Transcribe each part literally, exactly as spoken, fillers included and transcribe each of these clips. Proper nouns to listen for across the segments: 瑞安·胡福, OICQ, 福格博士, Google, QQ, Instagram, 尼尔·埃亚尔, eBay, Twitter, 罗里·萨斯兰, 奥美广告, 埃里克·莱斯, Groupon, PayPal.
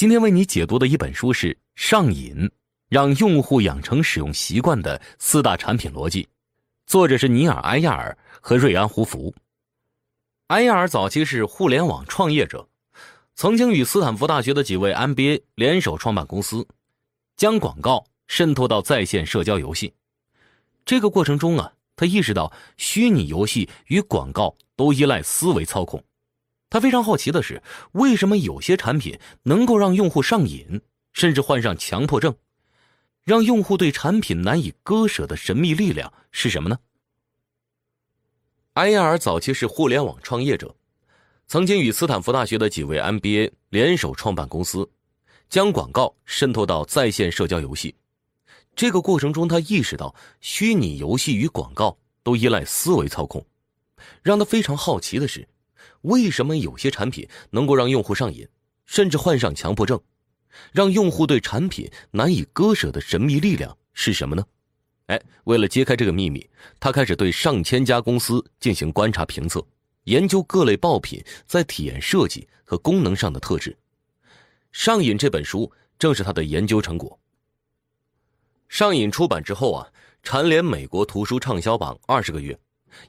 今天为你解读的一本书是《上瘾：让用户养成使用习惯的四大产品逻辑》，作者是尼尔·埃亚尔和瑞安·胡福。埃亚尔早期是互联网创业者，曾经与斯坦福大学的几位 M B A 联手创办公司，将广告渗透到在线社交游戏。这个过程中啊，他意识到虚拟游戏与广告都依赖思维操控。他非常好奇的是，为什么有些产品能够让用户上瘾，甚至患上强迫症？让用户对产品难以割舍的神秘力量是什么呢？埃亚尔早期是互联网创业者，曾经与斯坦福大学的几位 M B A 联手创办公司，将广告渗透到在线社交游戏。这个过程中，他意识到虚拟游戏与广告都依赖思维操控。让他非常好奇的是，为什么有些产品能够让用户上瘾，甚至患上强迫症？让用户对产品难以割舍的神秘力量是什么呢？哎，为了揭开这个秘密，他开始对上千家公司进行观察评测，研究各类爆品在体验设计和功能上的特质。《上瘾》这本书正是他的研究成果。上瘾出版之后啊，蝉联美国图书畅销榜二十个月，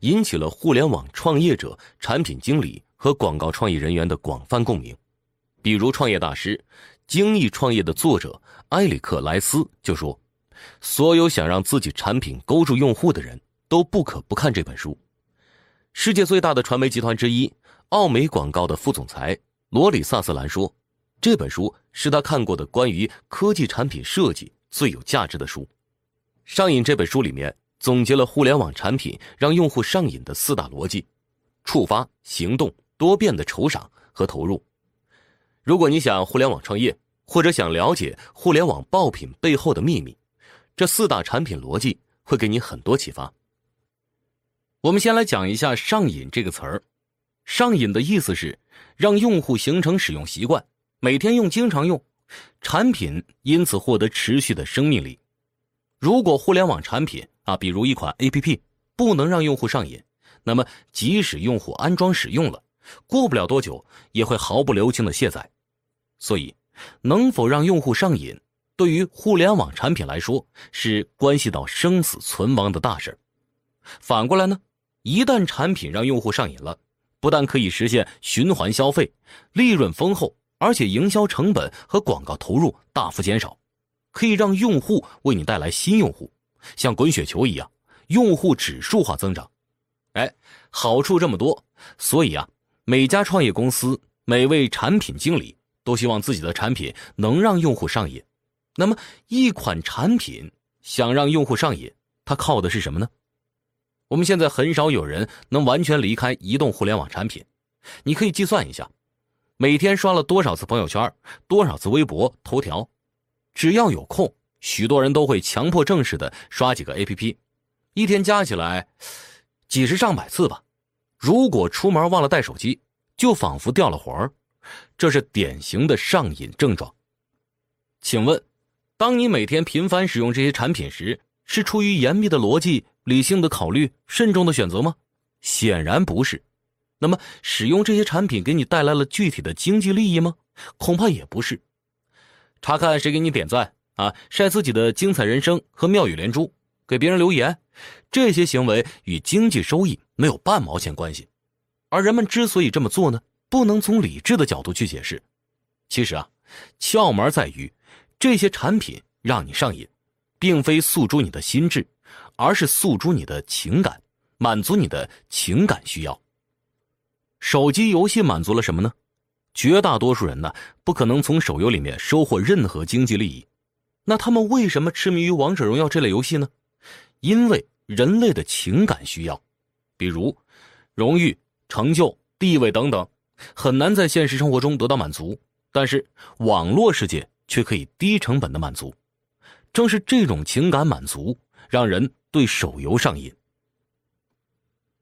引起了互联网创业者、产品经理和广告创意人员的广泛共鸣。比如创业大师、精益创业的作者埃里克·莱斯就说，所有想让自己产品勾住用户的人都不可不看这本书。世界最大的传媒集团之一奥美广告的副总裁罗里·萨斯兰说，这本书是他看过的关于科技产品设计最有价值的书。《上瘾》这本书里面总结了互联网产品让用户上瘾的四大逻辑：触发、行动、多变的酬赏和投入。如果你想互联网创业，或者想了解互联网爆品背后的秘密，这四大产品逻辑会给你很多启发。我们先来讲一下上瘾这个词儿。上瘾的意思是让用户形成使用习惯，每天用，经常用，产品因此获得持续的生命力。如果互联网产品啊，比如一款 A P P 不能让用户上瘾，那么即使用户安装使用了，过不了多久也会毫不留情的卸载。所以能否让用户上瘾，对于互联网产品来说是关系到生死存亡的大事。反过来呢，一旦产品让用户上瘾了，不但可以实现循环消费，利润丰厚，而且营销成本和广告投入大幅减少，可以让用户为你带来新用户，像滚雪球一样，用户指数化增长。哎，好处这么多，所以啊，每家创业公司，每位产品经理都希望自己的产品能让用户上瘾。那么，一款产品想让用户上瘾，它靠的是什么呢？我们现在很少有人能完全离开移动互联网产品，你可以计算一下，每天刷了多少次朋友圈，多少次微博、头条。只要有空，许多人都会强迫症似的刷几个 A P P， 一天加起来几十上百次吧。如果出门忘了带手机，就仿佛掉了魂儿，这是典型的上瘾症状。请问，当你每天频繁使用这些产品时，是出于严密的逻辑、理性的考虑、慎重的选择吗？显然不是。那么使用这些产品给你带来了具体的经济利益吗？恐怕也不是。查看谁给你点赞啊，晒自己的精彩人生和妙语连珠，给别人留言，这些行为与经济收益没有半毛钱关系。而人们之所以这么做呢，不能从理智的角度去解释。其实啊，窍门在于这些产品让你上瘾，并非诉诸你的心智，而是诉诸你的情感，满足你的情感需要。手机游戏满足了什么呢？绝大多数人呢，不可能从手游里面收获任何经济利益。那他们为什么痴迷于王者荣耀这类游戏呢？因为人类的情感需要，比如荣誉、成就、地位等等，很难在现实生活中得到满足，但是网络世界却可以低成本的满足。正是这种情感满足，让人对手游上瘾。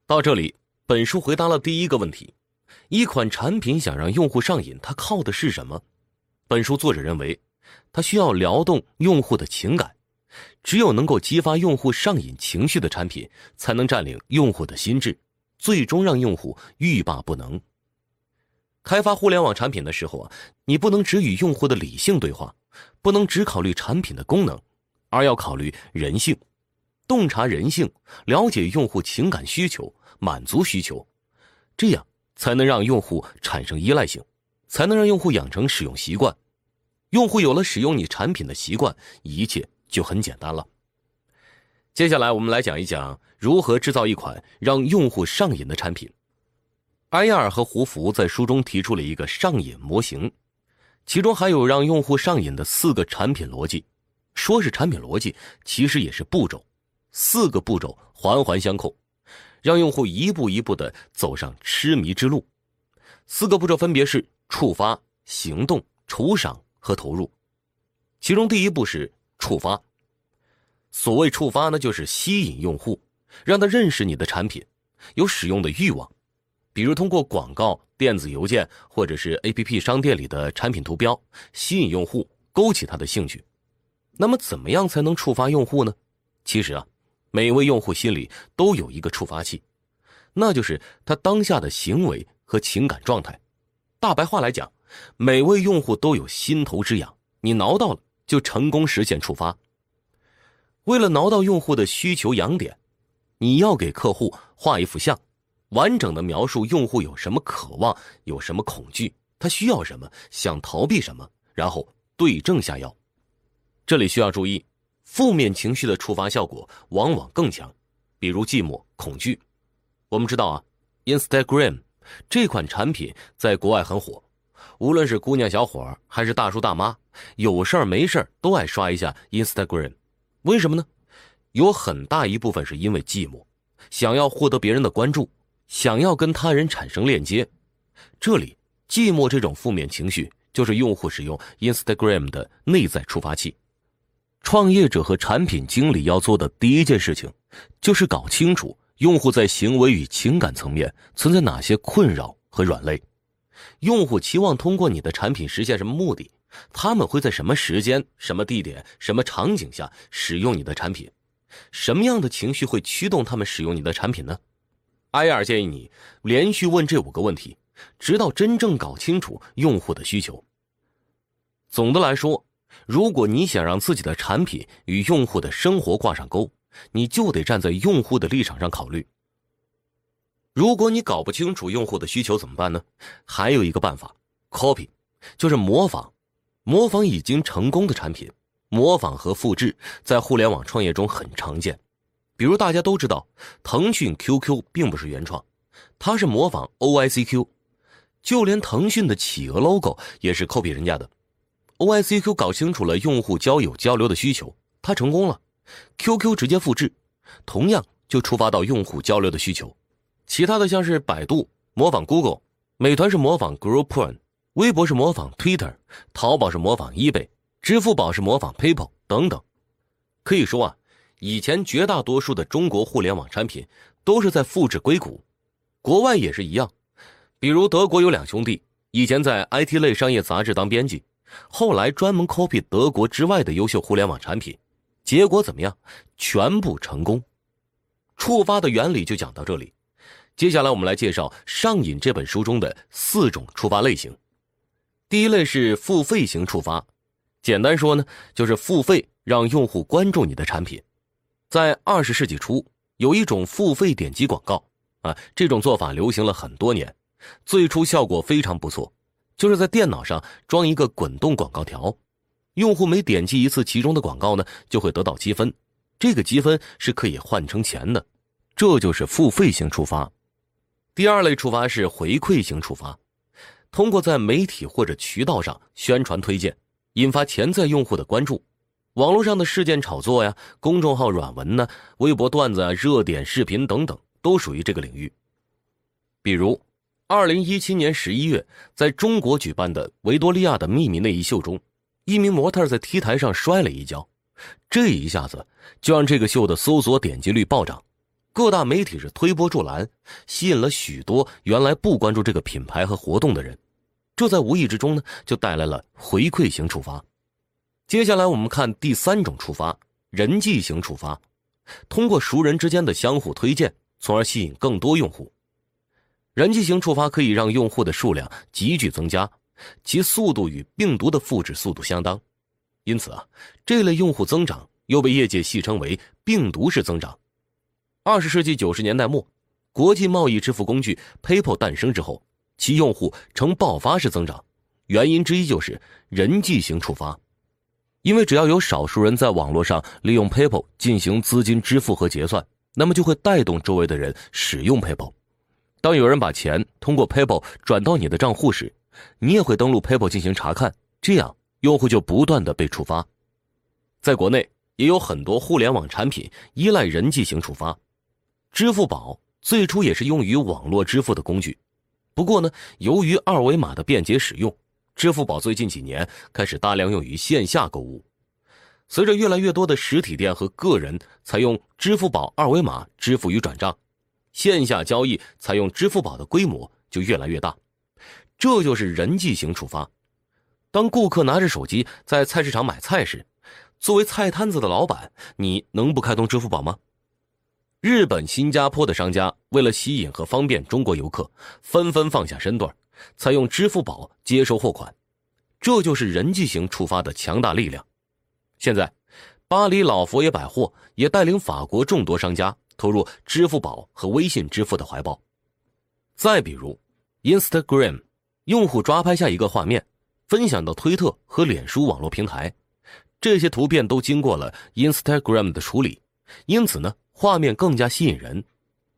到这里，本书回答了第一个问题，一款产品想让用户上瘾，它靠的是什么？本书作者认为，它需要撩动用户的情感，只有能够激发用户上瘾情绪的产品，才能占领用户的心智，最终让用户欲罢不能。开发互联网产品的时候啊，你不能只与用户的理性对话，不能只考虑产品的功能，而要考虑人性，洞察人性，了解用户情感需求，满足需求，这样才能让用户产生依赖性，才能让用户养成使用习惯。用户有了使用你产品的习惯，一切就很简单了。接下来我们来讲一讲如何制造一款让用户上瘾的产品。埃亚尔和胡福在书中提出了一个上瘾模型，其中还有让用户上瘾的四个产品逻辑，说是产品逻辑，其实也是步骤，四个步骤环环相扣，让用户一步一步地走上痴迷之路。四个步骤分别是触发、行动、酬赏和投入。其中第一步是触发。所谓触发呢，就是吸引用户，让他认识你的产品，有使用的欲望，比如通过广告、电子邮件或者是 A P P 商店里的产品图标吸引用户，勾起他的兴趣。那么怎么样才能触发用户呢？其实啊，每位用户心里都有一个触发器，那就是他当下的行为和情感状态。大白话来讲，每位用户都有心头之痒，你挠到了就成功实现触发。为了挠到用户的需求痒点，你要给客户画一幅像，完整的描述用户有什么渴望，有什么恐惧，他需要什么，想逃避什么，然后对症下药。这里需要注意，负面情绪的触发效果往往更强，比如寂寞、恐惧。我们知道啊 Instagram 这款产品在国外很火，无论是姑娘小伙还是大叔大妈，有事儿没事儿都爱刷一下 Instagram。 为什么呢？有很大一部分是因为寂寞，想要获得别人的关注，想要跟他人产生链接。这里寂寞这种负面情绪就是用户使用 Instagram 的内在触发器。创业者和产品经理要做的第一件事情，就是搞清楚用户在行为与情感层面存在哪些困扰和软肋。用户期望通过你的产品实现什么目的，他们会在什么时间、什么地点、什么场景下使用你的产品，什么样的情绪会驱动他们使用你的产品呢？埃尔建议你连续问这五个问题，直到真正搞清楚用户的需求。总的来说，如果你想让自己的产品与用户的生活挂上钩，你就得站在用户的立场上考虑。如果你搞不清楚用户的需求怎么办呢？还有一个办法 copy， 就是模仿，模仿已经成功的产品。模仿和复制在互联网创业中很常见，比如大家都知道腾讯 Q Q 并不是原创，它是模仿 O I C Q， 就连腾讯的企鹅 logo 也是 copy 人家的。O I C Q 搞清楚了用户交友交流的需求，它成功了， Q Q 直接复制，同样就触发到用户交流的需求。其他的像是百度模仿 Google， 美团是模仿 Groupon， 微博是模仿 Twitter， 淘宝是模仿 eBay， 支付宝是模仿 PayPal 等等。可以说啊，以前绝大多数的中国互联网产品都是在复制硅谷，国外也是一样。比如德国有两兄弟，以前在 I T 类商业杂志当编辑，后来专门 copy 德国之外的优秀互联网产品，结果怎么样？全部成功。触发的原理就讲到这里，接下来我们来介绍《上瘾》这本书中的四种触发类型。第一类是付费型触发，简单说呢，就是付费让用户关注你的产品。在二十世纪初，有一种付费点击广告啊，这种做法流行了很多年，最初效果非常不错。就是在电脑上装一个滚动广告条，用户每点击一次其中的广告呢，就会得到积分，这个积分是可以换成钱的，这就是付费型触发。第二类触发是回馈型触发，通过在媒体或者渠道上宣传推荐，引发潜在用户的关注。网络上的事件炒作呀，公众号软文呢，微博段子啊，热点视频等等，都属于这个领域。比如二零一七年十一月，在中国举办的维多利亚的秘密内衣秀中，一名模特在 T 台上摔了一跤，这一下子就让这个秀的搜索点击率暴涨，各大媒体是推波助澜，吸引了许多原来不关注这个品牌和活动的人，这在无意之中呢，就带来了回馈型触发。接下来我们看第三种触发，人际型触发，通过熟人之间的相互推荐，从而吸引更多用户。人机型触发可以让用户的数量急剧增加，其速度与病毒的复制速度相当。因此啊，这类用户增长又被业界戏称为病毒式增长。二十世纪九十年代末，国际贸易支付工具 PayPal 诞生之后，其用户呈爆发式增长，原因之一就是人际型触发。因为只要有少数人在网络上利用 PayPal 进行资金支付和结算，那么就会带动周围的人使用 PayPal。当有人把钱通过 PayPal 转到你的账户时，你也会登录 PayPal 进行查看，这样用户就不断的被触发。在国内也有很多互联网产品依赖人际型触发。支付宝最初也是用于网络支付的工具，不过呢，由于二维码的便捷使用，支付宝最近几年开始大量用于线下购物。随着越来越多的实体店和个人采用支付宝二维码支付与转账，线下交易采用支付宝的规模就越来越大。这就是人际型触发。当顾客拿着手机在菜市场买菜时，作为菜摊子的老板，你能不开通支付宝吗？日本、新加坡的商家为了吸引和方便中国游客，纷纷放下身段，采用支付宝接收货款。这就是人际型触发的强大力量。现在，巴黎老佛爷百货也带领法国众多商家投入支付宝和微信支付的怀抱。再比如 Instagram， 用户抓拍下一个画面，分享到推特和脸书网络平台，这些图片都经过了 Instagram 的处理，因此呢，画面更加吸引人。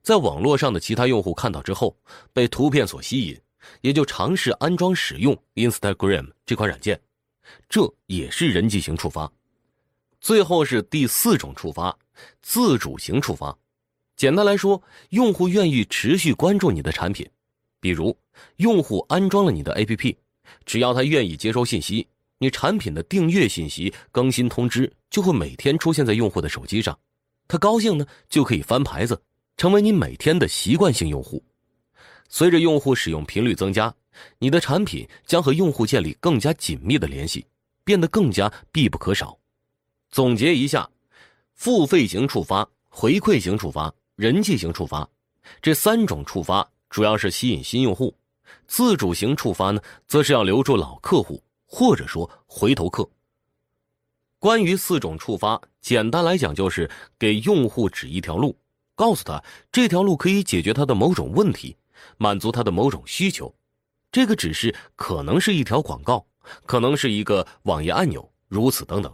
在网络上的其他用户看到之后，被图片所吸引，也就尝试安装使用 Instagram 这款软件，这也是人际型触发。最后是第四种触发，自主型触发。简单来说，用户愿意持续关注你的产品，比如用户安装了你的 A P P， 只要他愿意接收信息，你产品的订阅信息、更新通知就会每天出现在用户的手机上，他高兴呢就可以翻牌子，成为你每天的习惯性用户。随着用户使用频率增加，你的产品将和用户建立更加紧密的联系，变得更加必不可少。总结一下，付费型触发、回馈型触发、人际型触发，这三种触发主要是吸引新用户，自主型触发呢，则是要留住老客户，或者说回头客。关于四种触发，简单来讲就是给用户指一条路，告诉他这条路可以解决他的某种问题，满足他的某种需求。这个指示可能是一条广告，可能是一个网页按钮，如此等等。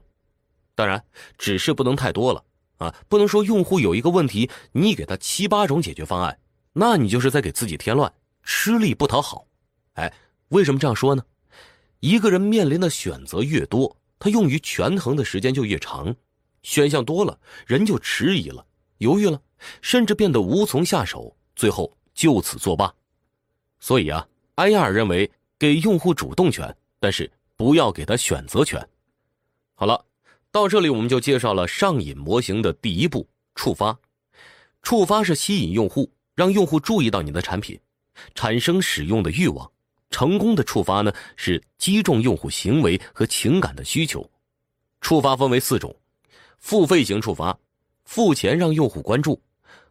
当然，指示不能太多了啊，不能说用户有一个问题，你给他七八种解决方案，那你就是在给自己添乱，吃力不讨好。哎，为什么这样说呢？一个人面临的选择越多，他用于权衡的时间就越长，选项多了，人就迟疑了，犹豫了，甚至变得无从下手，最后就此作罢。所以啊，埃亚尔认为给用户主动权，但是不要给他选择权。好了，到这里我们就介绍了上瘾模型的第一步，触发。触发是吸引用户，让用户注意到你的产品，产生使用的欲望。成功的触发呢，是击中用户行为和情感的需求。触发分为四种：付费型触发，付钱让用户关注；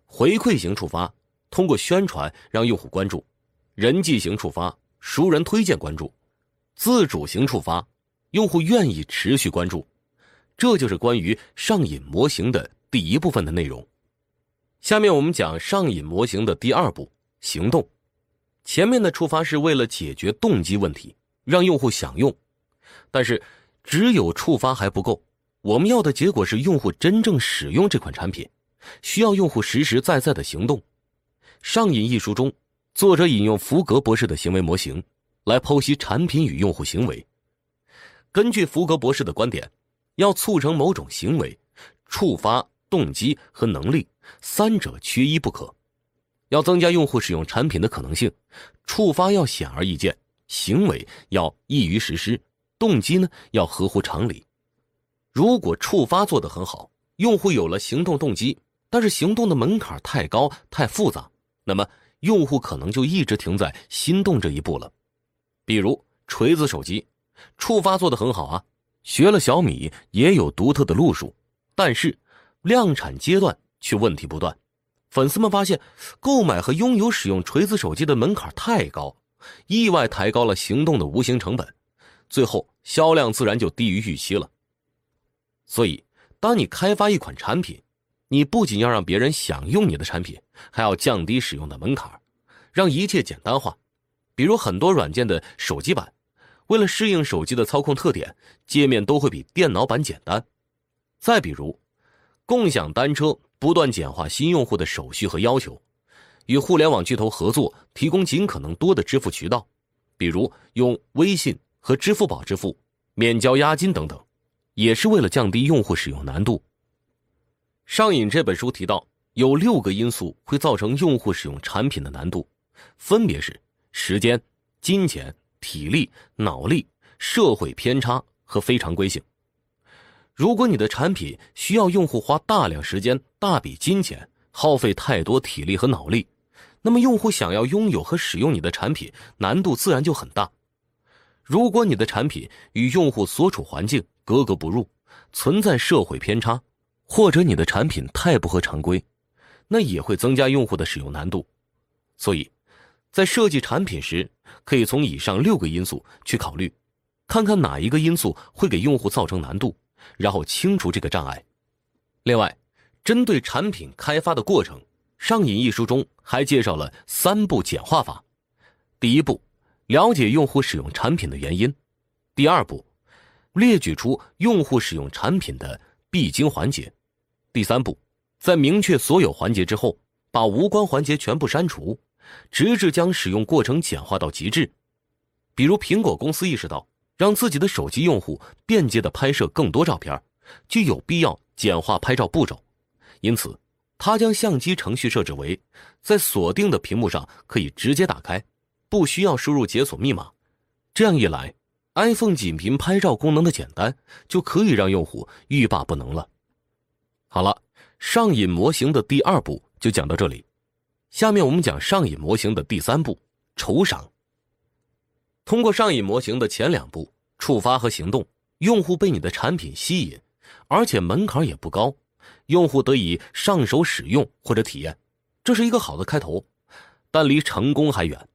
回馈型触发，通过宣传让用户关注；人际型触发，熟人推荐关注；自主型触发，用户愿意持续关注。这就是关于上瘾模型的第一部分的内容。下面我们讲上瘾模型的第二步，行动。前面的触发是为了解决动机问题，让用户享用。但是只有触发还不够，我们要的结果是用户真正使用这款产品，需要用户实实在在的行动。《上瘾》一书中，作者引用福格博士的行为模型来剖析产品与用户行为。根据福格博士的观点，要促成某种行为，触发、动机和能力三者缺一不可。要增加用户使用产品的可能性，触发要显而易见，行为要易于实施，动机呢要合乎常理。如果触发做得很好，用户有了行动动机，但是行动的门槛太高太复杂，那么用户可能就一直停在心动这一步了。比如锤子手机，触发做得很好啊，学了小米也有独特的路数，但是量产阶段却问题不断，粉丝们发现购买和拥有使用锤子手机的门槛太高，意外抬高了行动的无形成本，最后销量自然就低于预期了。所以当你开发一款产品，你不仅要让别人享用你的产品，还要降低使用的门槛，让一切简单化。比如很多软件的手机版，为了适应手机的操控特点，界面都会比电脑版简单。再比如共享单车不断简化新用户的手续和要求，与互联网巨头合作，提供尽可能多的支付渠道，比如用微信和支付宝支付，免交押金等等，也是为了降低用户使用难度。上瘾这本书提到，有六个因素会造成用户使用产品的难度，分别是时间、金钱、体力、脑力、社会偏差和非常规性。如果你的产品需要用户花大量时间、大笔金钱，耗费太多体力和脑力，那么用户想要拥有和使用你的产品，难度自然就很大。如果你的产品与用户所处环境格格不入，存在社会偏差，或者你的产品太不合常规，那也会增加用户的使用难度。所以，在设计产品时，可以从以上六个因素去考虑，看看哪一个因素会给用户造成难度，然后清除这个障碍。另外，针对产品开发的过程，《上瘾》一书中还介绍了三步简化法。第一步，了解用户使用产品的原因。第二步，列举出用户使用产品的必经环节。第三步，在明确所有环节之后，把无关环节全部删除，直至将使用过程简化到极致。比如苹果公司意识到让自己的手机用户便捷地拍摄更多照片，就有必要简化拍照步骤。因此，他将相机程序设置为在锁定的屏幕上可以直接打开，不需要输入解锁密码。这样一来， iPhone 仅凭拍照功能的简单，就可以让用户欲罢不能了。好了，上瘾模型的第二步就讲到这里。下面我们讲上瘾模型的第三步，酬赏。通过上瘾模型的前两步，触发和行动，用户被你的产品吸引，而且门槛也不高，用户得以上手使用或者体验，这是一个好的开头，但离成功还远。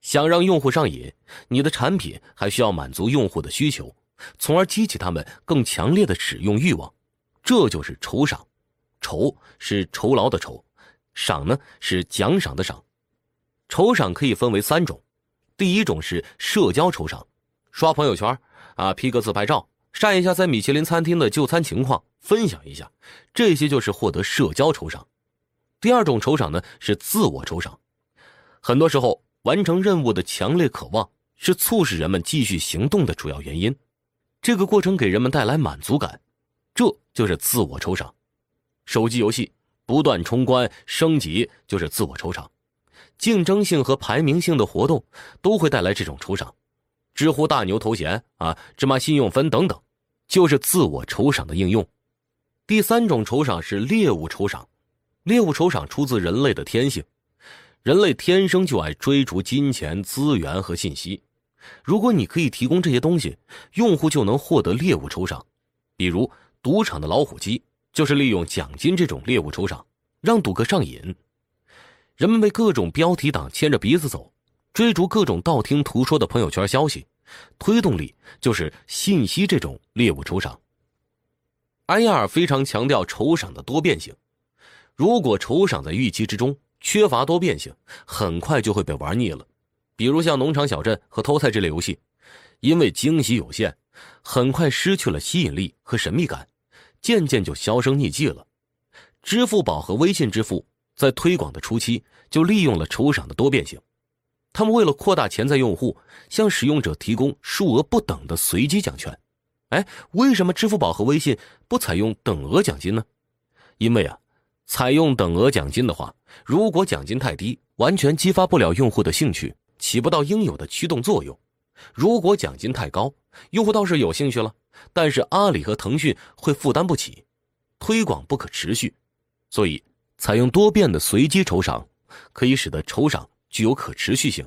想让用户上瘾，你的产品还需要满足用户的需求，从而激起他们更强烈的使用欲望，这就是酬赏。酬是酬劳的酬，赏呢是奖赏的赏。酬赏可以分为三种。第一种是社交酬赏，刷朋友圈啊，P个自拍照，晒一下在米其林餐厅的就餐情况，分享一下，这些就是获得社交酬赏。第二种酬赏呢是自我酬赏，很多时候完成任务的强烈渴望是促使人们继续行动的主要原因，这个过程给人们带来满足感，这就是自我酬赏。手机游戏不断冲关升级就是自我酬赏。竞争性和排名性的活动都会带来这种酬赏，知乎大牛头衔啊，芝麻信用分等等，就是自我酬赏的应用。第三种酬赏是猎物酬赏，猎物酬赏出自人类的天性，人类天生就爱追逐金钱、资源和信息。如果你可以提供这些东西，用户就能获得猎物酬赏。比如赌场的老虎机就是利用奖金这种猎物酬赏，让赌客上瘾。人们被各种标题党牵着鼻子走，追逐各种道听途说的朋友圈消息，推动力就是信息这种猎物酬赏。埃亚尔非常强调酬赏的多变性，如果酬赏在预期之中，缺乏多变性，很快就会被玩腻了。比如像农场小镇和偷菜这类游戏，因为惊喜有限，很快失去了吸引力和神秘感，渐渐就销声匿迹了。支付宝和微信支付在推广的初期就利用了酬赏的多变性，他们为了扩大潜在用户，向使用者提供数额不等的随机奖券。哎，为什么支付宝和微信不采用等额奖金呢？因为啊，采用等额奖金的话，如果奖金太低，完全激发不了用户的兴趣，起不到应有的驱动作用。如果奖金太高，用户倒是有兴趣了，但是阿里和腾讯会负担不起，推广不可持续。所以采用多变的随机酬赏，可以使得酬赏具有可持续性，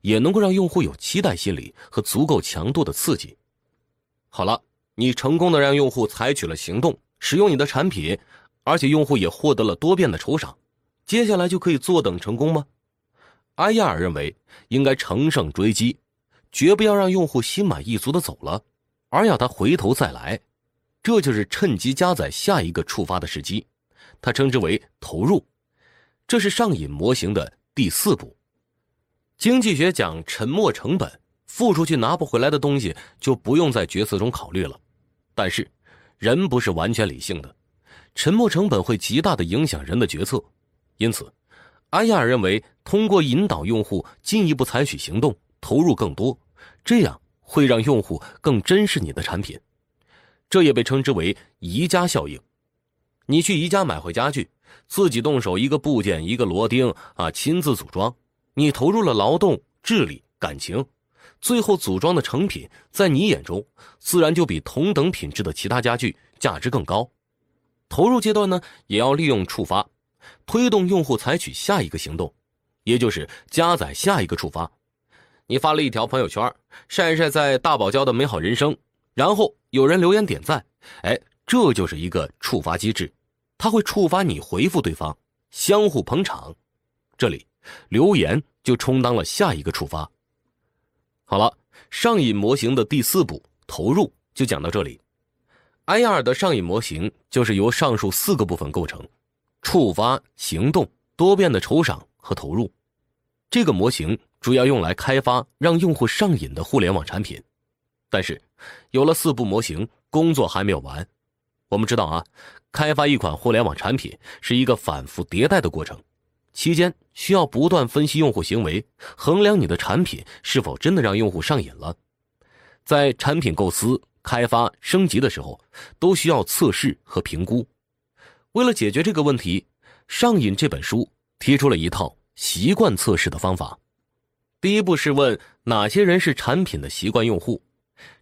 也能够让用户有期待心理和足够强度的刺激。好了，你成功的让用户采取了行动，使用你的产品，而且用户也获得了多变的酬赏，接下来就可以坐等成功吗？埃亚尔认为应该乘胜追击，绝不要让用户心满意足的走了，而要他回头再来，这就是趁机加载下一个触发的时机，他称之为投入，这是上瘾模型的第四步。经济学讲沉没成本，付出去拿不回来的东西就不用在决策中考虑了。但是人不是完全理性的，沉没成本会极大地影响人的决策。因此埃亚尔认为通过引导用户进一步采取行动，投入更多，这样会让用户更珍视你的产品。这也被称之为宜家效应。你去宜家买回家具，自己动手一个部件一个螺钉啊，亲自组装，你投入了劳动、智力、感情，最后组装的成品在你眼中自然就比同等品质的其他家具价值更高。投入阶段呢，也要利用触发，推动用户采取下一个行动，也就是加载下一个触发。你发了一条朋友圈，晒一晒在大堡礁的美好人生，然后有人留言点赞，哎，这就是一个触发机制，它会触发你回复对方，相互捧场。这里留言就充当了下一个触发。好了，上瘾模型的第四步投入就讲到这里。埃亚尔的上瘾模型就是由上述四个部分构成：触发、行动、多变的酬赏和投入。这个模型主要用来开发让用户上瘾的互联网产品。但是有了四步模型，工作还没有完。我们知道啊，开发一款互联网产品是一个反复迭代的过程。期间需要不断分析用户行为，衡量你的产品是否真的让用户上瘾了。在产品构思、开发、升级的时候，都需要测试和评估。为了解决这个问题，上瘾这本书提出了一套习惯测试的方法。第一步是问哪些人是产品的习惯用户，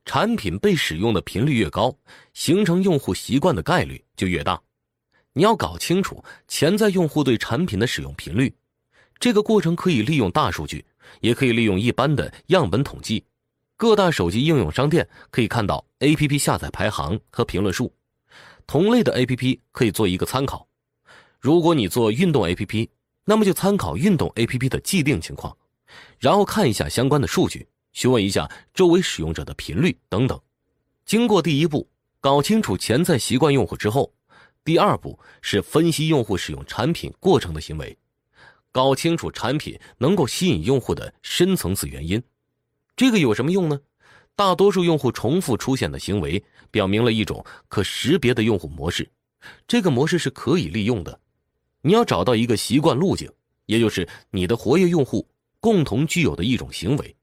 产品被使用的频率越高，形成用户习惯的概率就越大。你要搞清楚潜在用户对产品的使用频率，这个过程可以利用大数据，也可以利用一般的样本统计。各大手机应用商店可以看到 A P P 下载排行和评论数，同类的 A P P 可以做一个参考。如果你做运动 A P P， 那么就参考运动 A P P 的既定情况，然后看一下相关的数据，询问一下周围使用者的频率等等。经过第一步搞清楚潜在习惯用户之后，第二步是分析用户使用产品过程的行为，搞清楚产品能够吸引用户的深层次原因。这个有什么用呢？大多数用户重复出现的行为表明了一种可识别的用户模式，这个模式是可以利用的。你要找到一个习惯路径，也就是你的活跃用户共同具有的一种行为，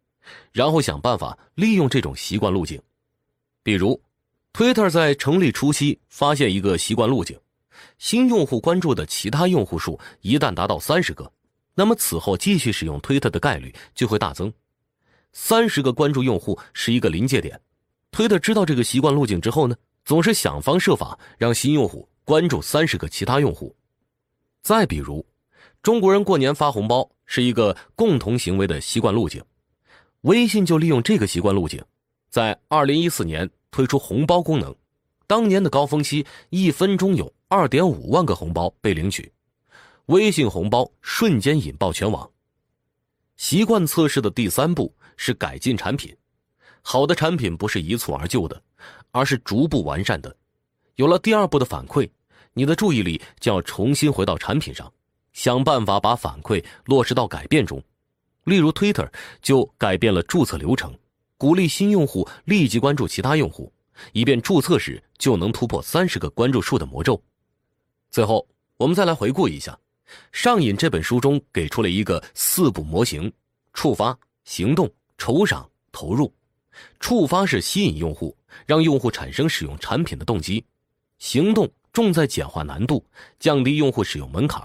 然后想办法利用这种习惯路径。比如Twitter 在成立初期发现一个习惯路径，新用户关注的其他用户数一旦达到三十个，那么此后继续使用 Twitter 的概率就会大增。三十个关注用户是一个临界点， Twitter 知道这个习惯路径之后呢，总是想方设法让新用户关注三十个其他用户。再比如，中国人过年发红包是一个共同行为的习惯路径，微信就利用这个习惯路径，在二零一四年推出红包功能，当年的高峰期一分钟有 二点五万个红包被领取，微信红包瞬间引爆全网。习惯测试的第三步是改进产品，好的产品不是一蹴而就的，而是逐步完善的。有了第二步的反馈，你的注意力就要重新回到产品上，想办法把反馈落实到改变中。例如 Twitter 就改变了注册流程，鼓励新用户立即关注其他用户，以便注册时就能突破三十个关注数的魔咒。最后我们再来回顾一下，上瘾这本书中给出了一个四步模型：触发、行动、酬赏、投入。触发是吸引用户，让用户产生使用产品的动机；行动重在简化难度，降低用户使用门槛；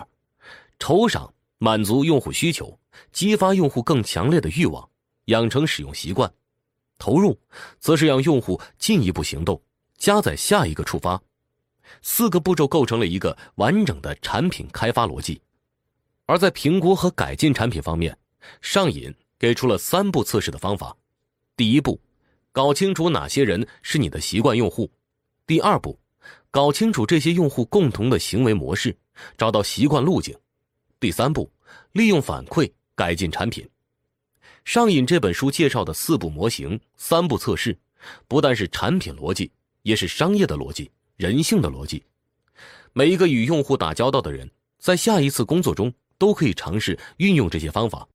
酬赏满足用户需求，激发用户更强烈的欲望，养成使用习惯；投入则是让用户进一步行动，加载下一个触发。四个步骤构成了一个完整的产品开发逻辑。而在评估和改进产品方面，上瘾给出了三步测试的方法。第一步，搞清楚哪些人是你的习惯用户。第二步，搞清楚这些用户共同的行为模式，找到习惯路径。第三步，利用反馈改进产品。上瘾这本书介绍的四步模型、三步测试，不但是产品逻辑，也是商业的逻辑、人性的逻辑。每一个与用户打交道的人，在下一次工作中都可以尝试运用这些方法